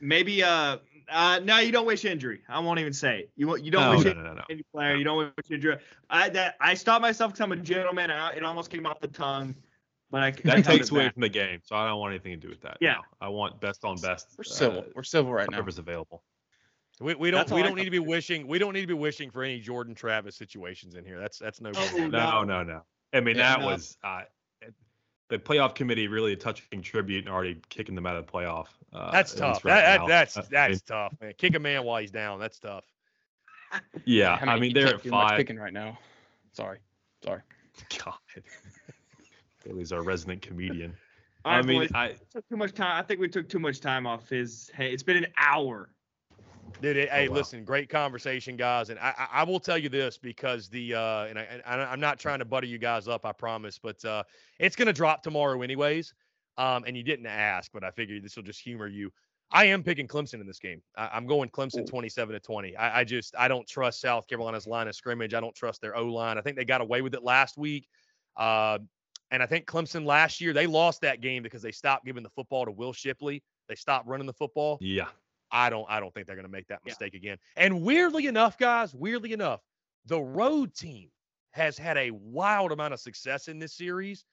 maybe. Uh, uh, no, you don't wish injury. I won't even say it. You you don't no, wish no, no, no, no. any player. No. You don't wish injury. I that I stopped myself because I'm a gentleman. I, it almost came off the tongue. But I, that I takes away back. from the game, so I don't want anything to do with that. Yeah, now. I want best on best. We're civil. Uh, We're civil right now. Available. We, we don't we don't need to be wishing we don't need to be wishing for any Jordan Travis situations in here. That's that's no oh, no no no. I mean yeah, that no. was uh, the playoff committee really a touching tribute and already kicking them out of the playoff. Uh, that's tough. Right that, that, that's that's I mean, tough, man. Kick a man while he's down. That's tough. Yeah, I mean, I mean they're at five. Picking right now. Sorry, sorry. God, Bailey's our resident comedian. All I right, mean, boys, I took too much time. I think we took too much time off his. Hey, it's been an hour. Dude, it, oh, hey, wow. listen, great conversation, guys. And I, I will tell you this because the uh, – and, I, and I'm not trying to butter you guys up, I promise. But uh, it's going to drop tomorrow anyways. Um, and you didn't ask, but I figured this will just humor you. I am picking Clemson in this game. I, I'm going Clemson twenty-seven to twenty. I, I just – I don't trust South Carolina's line of scrimmage. I don't trust their O-line. I think they got away with it last week. Uh, and I think Clemson last year, they lost that game because they stopped giving the football to Will Shipley. They stopped running the football. Yeah. I don't I don't think they're going to make that mistake yeah. again. And weirdly enough, guys, weirdly enough, the road team has had a wild amount of success in this series.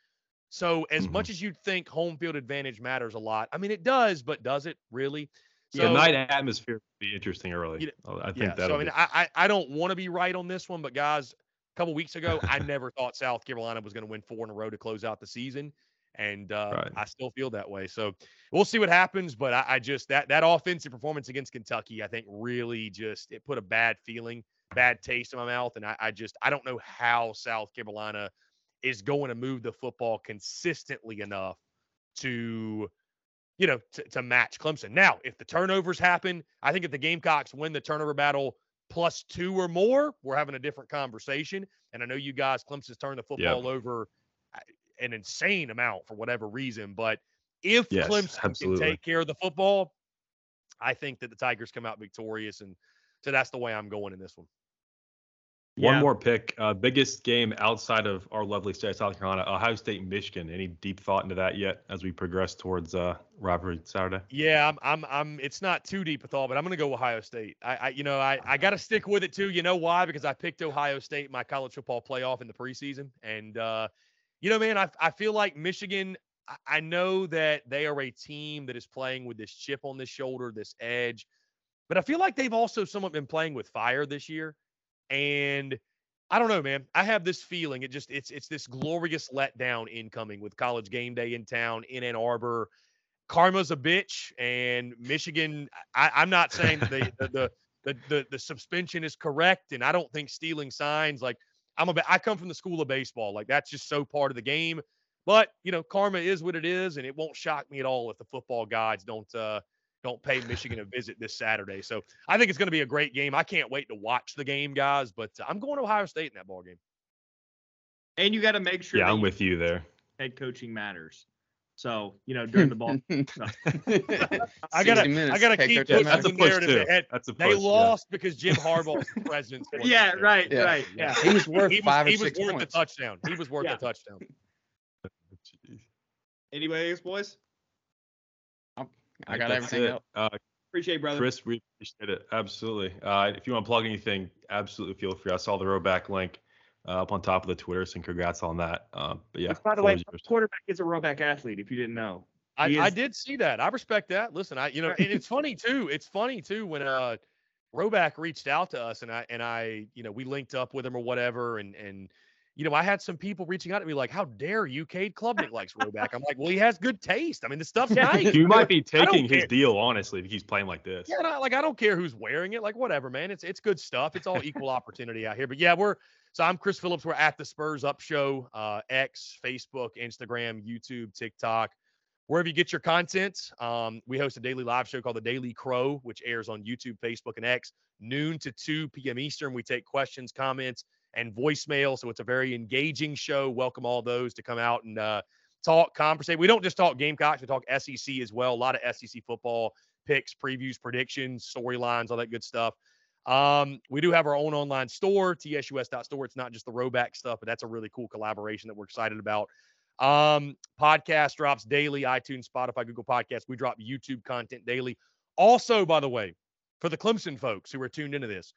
So as mm-hmm. much as you'd think home field advantage matters a lot, I mean, it does, but does it really? So, yeah, night atmosphere would be interesting early. You know, I think yeah, that'll so, I mean, be... I, I don't want to be right on this one, but, guys, a couple weeks ago, I never thought South Carolina was going to win four in a row to close out the season. And uh, right. I still feel that way. So we'll see what happens. But I, I just that that offensive performance against Kentucky, I think really just it put a bad feeling, bad taste in my mouth. And I, I just I don't know how South Carolina is going to move the football consistently enough to, you know, to, to match Clemson. Now, if the turnovers happen, I think if the Gamecocks win the turnover battle plus two or more, we're having a different conversation. And I know you guys, Clemson's turned the football yep. over an insane amount for whatever reason, but if yes, Clemson absolutely. can take care of the football, I think that the Tigers come out victorious, and so that's the way I'm going in this one. One yeah. more pick, uh, biggest game outside of our lovely state of South Carolina, Ohio State and Michigan. Any deep thought into that yet as we progress towards uh, rivalry Saturday? Yeah, I'm, I'm, I'm. It's not too deep a thought, but I'm going to go Ohio State. I, I you know, I, I got to stick with it too. You know why? Because I picked Ohio State in my college football playoff in the preseason, and. uh You know, man, I I feel like Michigan, I know that they are a team that is playing with this chip on this shoulder, this edge, but I feel like they've also somewhat been playing with fire this year. And I don't know, man, I have this feeling. It just, it's, it's this glorious letdown incoming with College Game Day in town in Ann Arbor. Karma's a bitch, and Michigan, I, I'm not saying that they, the, the, the, the, the suspension is correct. And I don't think stealing signs, like I'm a, I come from the school of baseball. Like that's just so part of the game. But, you know, karma is what it is, and it won't shock me at all if the football gods don't uh, don't pay Michigan a visit this Saturday. So I think it's going to be a great game. I can't wait to watch the game, guys, but I'm going to Ohio State in that ball game. And you got to make sure. Yeah, I'm with you there. Head coaching matters. So, you know, during the ball. So. I got to I gotta keep putting the narrative in the head. That's a push, they lost yeah. because Jim Harbaugh was the president. Yeah, right, yeah. right. Yeah. He was worth he was, five or he six was worth points. The touchdown. He was worth yeah. the touchdown. Anybody else, boys? Oh, I got That's everything it. Else. Uh, appreciate it, brother. Chris, we appreciate it. Absolutely. Uh, if you want to plug anything, absolutely feel free. I saw the Rowback link uh, up on top of the Twitter, so congrats on that. Uh, but yeah. Which, by the way, the quarterback is a Rowback athlete, if you didn't know. I, is- I did see that. I respect that. Listen, I you know, and it's funny, too. It's funny, too, when uh, Rowback reached out to us, and I, and I, you know, we linked up with him or whatever, and and – you know, I had some people reaching out to me like, how dare you, Cade Klubnik likes Rowback. I'm like, well, he has good taste. I mean, the stuff's nice. You might be taking his deal, honestly, if he's playing like this. Yeah, no, like, I don't care who's wearing it. Like, whatever, man. It's it's good stuff. It's all equal opportunity out here. But, yeah, we're – so I'm Chris Phillips. We're at the Spurs Up Show, uh, X, Facebook, Instagram, YouTube, TikTok, wherever you get your content. Um, we host a daily live show called The Daily Crow, which airs on YouTube, Facebook, and X, noon to two p.m. Eastern. We take questions, comments, and voicemail. So it's a very engaging show. Welcome all those to come out and uh, talk, conversate. We don't just talk Gamecocks. We talk S E C as well. A lot of S E C football picks, previews, predictions, storylines, all that good stuff. Um, we do have our own online store, T S U S dot store. It's not just the Rowback stuff, but that's a really cool collaboration that we're excited about. Um, podcast drops daily, iTunes, Spotify, Google Podcasts. We drop YouTube content daily. Also, by the way, for the Clemson folks who are tuned into this,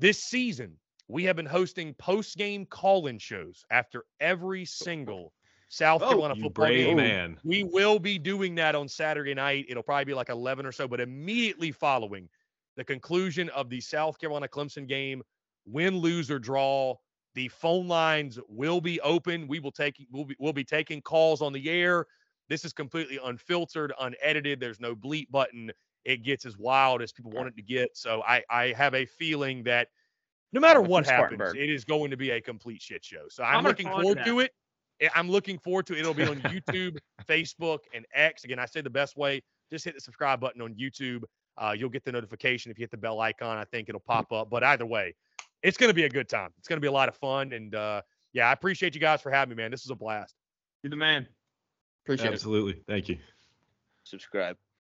this season, we have been hosting post-game call-in shows after every single South oh, Carolina football game. Man. We will be doing that on Saturday night. It'll probably be like eleven or so, but immediately following the conclusion of the South Carolina Clemson game, win, lose, or draw, the phone lines will be open. We will take we'll be, we'll be taking calls on the air. This is completely unfiltered, unedited. There's no bleep button. It gets as wild as people want it to get. So I, I have a feeling that no matter what happens, it is going to be a complete shit show. So I'm, I'm looking forward to it. I'm looking forward to it. It'll be on YouTube, Facebook, and X. Again, I say the best way, just hit the subscribe button on YouTube. Uh, you'll get the notification. If you hit the bell icon, I think it'll pop up. But either way, it's going to be a good time. It's going to be a lot of fun. And, uh, yeah, I appreciate you guys for having me, man. This is a blast. You're the man. Appreciate it. Absolutely. Thank you. Subscribe.